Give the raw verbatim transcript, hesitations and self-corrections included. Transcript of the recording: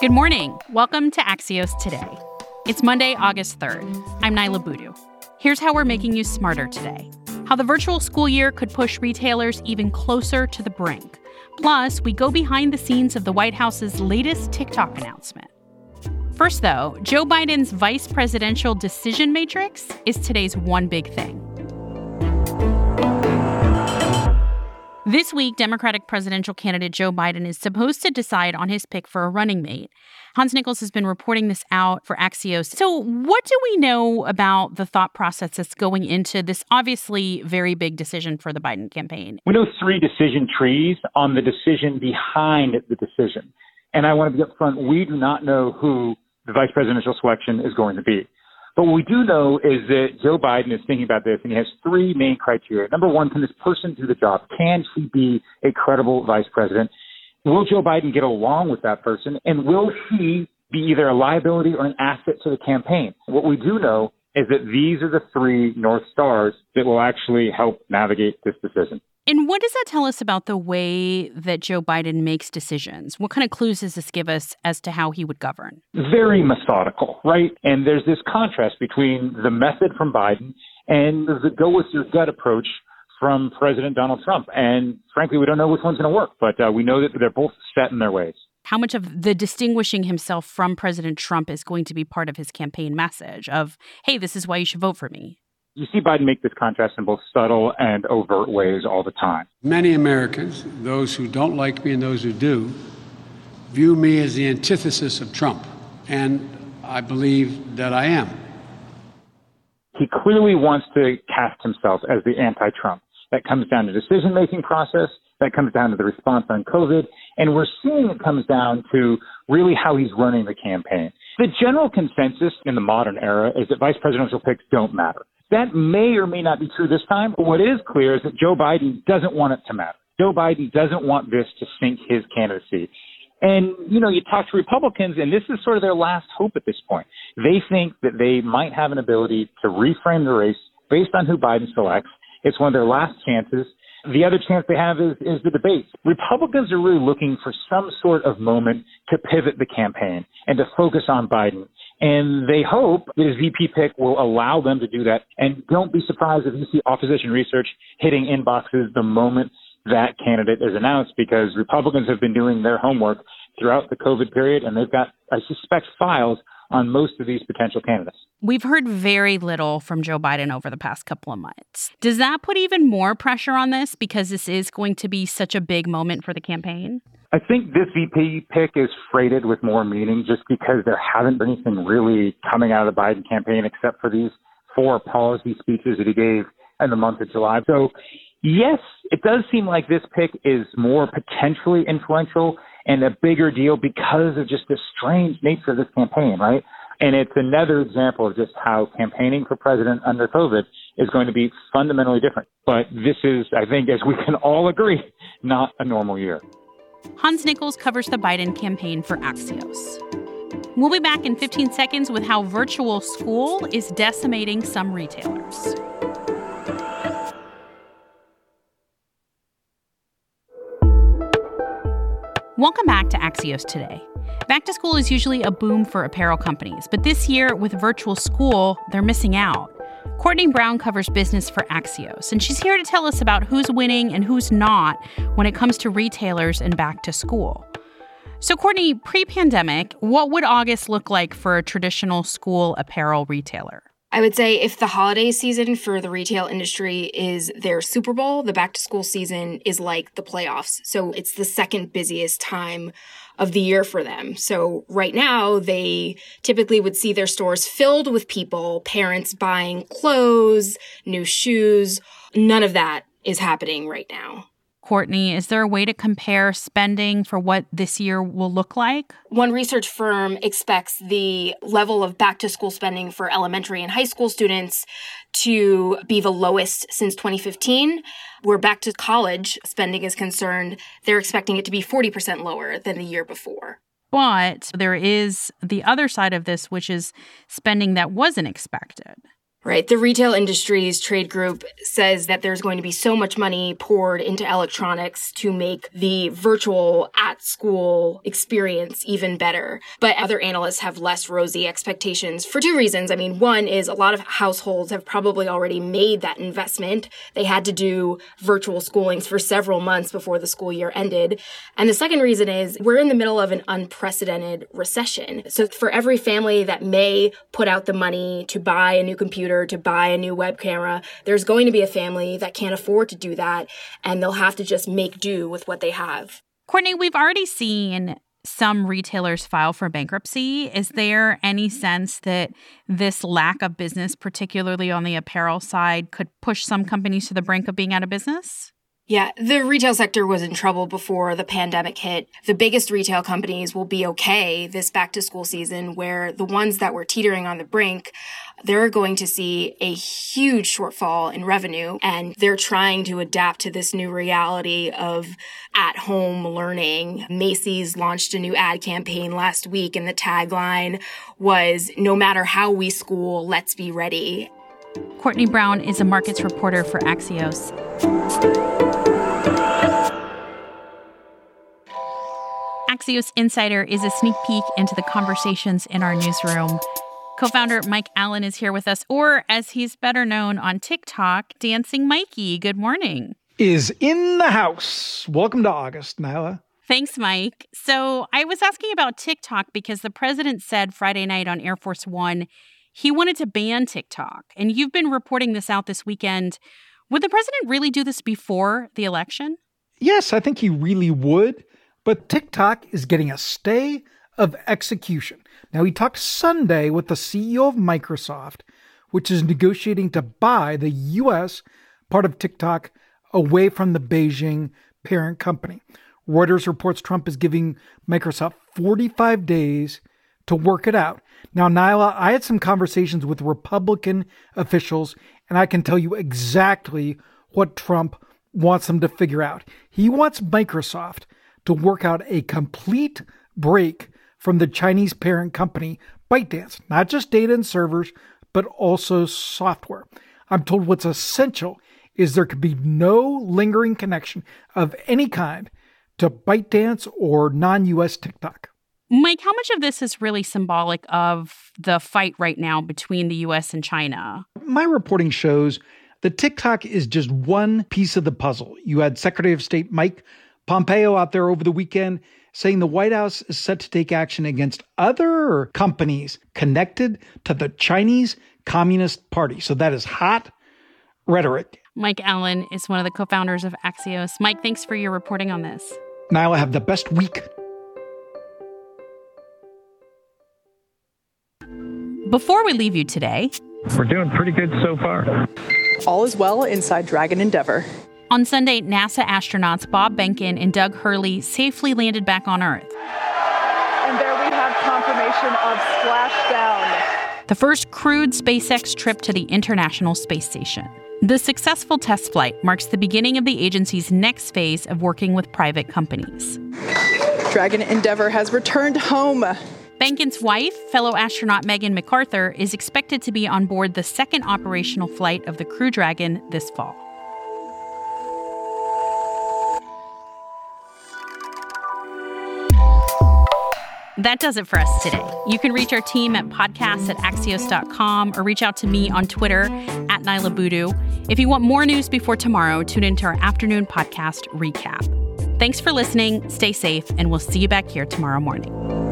Good morning. Welcome to Axios Today. It's Monday, August third. I'm Niala Boudou. Here's how we're making you smarter today. How the virtual school year could push retailers even closer to the brink. Plus, we go behind the scenes of the White House's latest TikTok announcement. First, though, Joe Biden's vice presidential decision matrix is today's one big thing. This week, Democratic presidential candidate Joe Biden is supposed to decide on his pick for a running mate. Hans Nichols has been reporting this out for Axios. So what do we know about the thought process that's going into this obviously very big decision for the Biden campaign? We know three decision trees on the decision behind the decision. And I want to be upfront, we do not know who the vice presidential selection is going to be. But what we do know is that Joe Biden is thinking about this, and he has three main criteria. Number one, can this person do the job? Can she be a credible vice president? Will Joe Biden get along with that person? And will he be either a liability or an asset to the campaign? What we do know is that these are the three North Stars that will actually help navigate this decision. And what does that tell us about the way that Joe Biden makes decisions? What kind of clues does this give us as to how he would govern? Very methodical, right? And there's this contrast between the method from Biden and the go-with-your-gut approach from President Donald Trump. And frankly, we don't know which one's going to work, but uh, we know that they're both set in their ways. How much of the distinguishing himself from President Trump is going to be part of his campaign message of, hey, this is why you should vote for me? You see Biden make this contrast in both subtle and overt ways all the time. Many Americans, those who don't like me and those who do, view me as the antithesis of Trump. And I believe that I am. He clearly wants to cast himself as the anti-Trump. That comes down to decision-making process. That comes down to the response on COVID. And we're seeing it comes down to really how he's running the campaign. The general consensus in the modern era is that vice presidential picks don't matter. That may or may not be true this time, but what is clear is that Joe Biden doesn't want it to matter. Joe Biden doesn't want this to sink his candidacy. And, you know, you talk to Republicans, and this is sort of their last hope at this point. They think that they might have an ability to reframe the race based on who Biden selects. It's one of their last chances. The other chance they have is, is the debates. Republicans are really looking for some sort of moment to pivot the campaign and to focus on Biden. And they hope that his V P pick will allow them to do that. And don't be surprised if you see opposition research hitting inboxes the moment that candidate is announced, because Republicans have been doing their homework throughout the COVID period, and they've got, I suspect, files on most of these potential candidates. We've heard very little from Joe Biden over the past couple of months. Does that put even more pressure on this, because this is going to be such a big moment for the campaign? I think this V P pick is freighted with more meaning just because there hasn't been anything really coming out of the Biden campaign except for these four policy speeches that he gave in the month of July. So, yes, it does seem like this pick is more potentially influential and a bigger deal because of just the strange nature of this campaign, right? And it's another example of just how campaigning for president under COVID is going to be fundamentally different. But this is, I think, as we can all agree, not a normal year. Hans Nichols covers the Biden campaign for Axios. We'll be back in fifteen seconds with how virtual school is decimating some retailers. Welcome back to Axios Today. Back to school is usually a boom for apparel companies, but this year with virtual school, they're missing out. Courtney Brown covers business for Axios, and she's here to tell us about who's winning and who's not when it comes to retailers and back to school. So, Courtney, pre-pandemic, what would August look like for a traditional school apparel retailer? I would say if the holiday season for the retail industry is their Super Bowl, the back-to-school season is like the playoffs. So it's the second busiest time of the year for them. So right now, they typically would see their stores filled with people, parents buying clothes, new shoes. None of that is happening right now. Courtney, is there a way to compare spending for what this year will look like? One research firm expects the level of back-to-school spending for elementary and high school students to be the lowest since twenty fifteen. Where back-to-college spending is concerned, they're expecting it to be forty percent lower than the year before. But there is the other side of this, which is spending that wasn't expected. Right. The retail industries trade group says that there's going to be so much money poured into electronics to make the virtual at-school experience even better. But other analysts have less rosy expectations for two reasons. I mean, one is a lot of households have probably already made that investment. They had to do virtual schoolings for several months before the school year ended. And the second reason is we're in the middle of an unprecedented recession. So for every family that may put out the money to buy a new computer, to buy a new web camera, there's going to be a family that can't afford to do that, and they'll have to just make do with what they have. Courtney, we've already seen some retailers file for bankruptcy. Is there any sense that this lack of business, particularly on the apparel side, could push some companies to the brink of being out of business? Yeah, the retail sector was in trouble before the pandemic hit. The biggest retail companies will be okay this back-to-school season, where the ones that were teetering on the brink, they're going to see a huge shortfall in revenue, and they're trying to adapt to this new reality of at-home learning. Macy's launched a new ad campaign last week, and the tagline was, "No matter how we school, let's be ready." Courtney Brown is a markets reporter for Axios. Axios Insider is a sneak peek into the conversations in our newsroom. Co-founder Mike Allen is here with us, or as he's better known on TikTok, Dancing Mikey. Good morning. Is in the house. Welcome to August, Niala. Thanks, Mike. So I was asking about TikTok because the president said Friday night on Air Force One he wanted to ban TikTok. And you've been reporting this out this weekend. Would the president really do this before the election? Yes, I think he really would. But TikTok is getting a stay of execution. Now, he talked Sunday with the C E O of Microsoft, which is negotiating to buy the U S part of TikTok away from the Beijing parent company. Reuters reports Trump is giving Microsoft forty-five days to work it out. Now, Niala, I had some conversations with Republican officials, and I can tell you exactly what Trump wants them to figure out. He wants Microsoft to work out a complete break from the Chinese parent company, ByteDance, not just data and servers, but also software. I'm told what's essential is there could be no lingering connection of any kind to ByteDance or non-U S TikTok. Mike, how much of this is really symbolic of the fight right now between the U S and China? My reporting shows that TikTok is just one piece of the puzzle. You had Secretary of State Mike Pompeo out there over the weekend saying the White House is set to take action against other companies connected to the Chinese Communist Party. So that is hot rhetoric. Mike Allen is one of the co-founders of Axios. Mike, thanks for your reporting on this. Niala, have the best week. Before we leave you today, we're doing pretty good so far. All is well inside Dragon Endeavour. On Sunday, NASA astronauts Bob Behnken and Doug Hurley safely landed back on Earth. And there we have confirmation of splashdown. The first crewed SpaceX trip to the International Space Station. The successful test flight marks the beginning of the agency's next phase of working with private companies. Dragon Endeavour has returned home. Behnken's wife, fellow astronaut Megan MacArthur, is expected to be on board the second operational flight of the Crew Dragon this fall. That does it for us today. You can reach our team at podcasts at axios dot com or reach out to me on Twitter at Niala Boudou. If you want more news before tomorrow, tune into our afternoon podcast recap. Thanks for listening. Stay safe, and we'll see you back here tomorrow morning.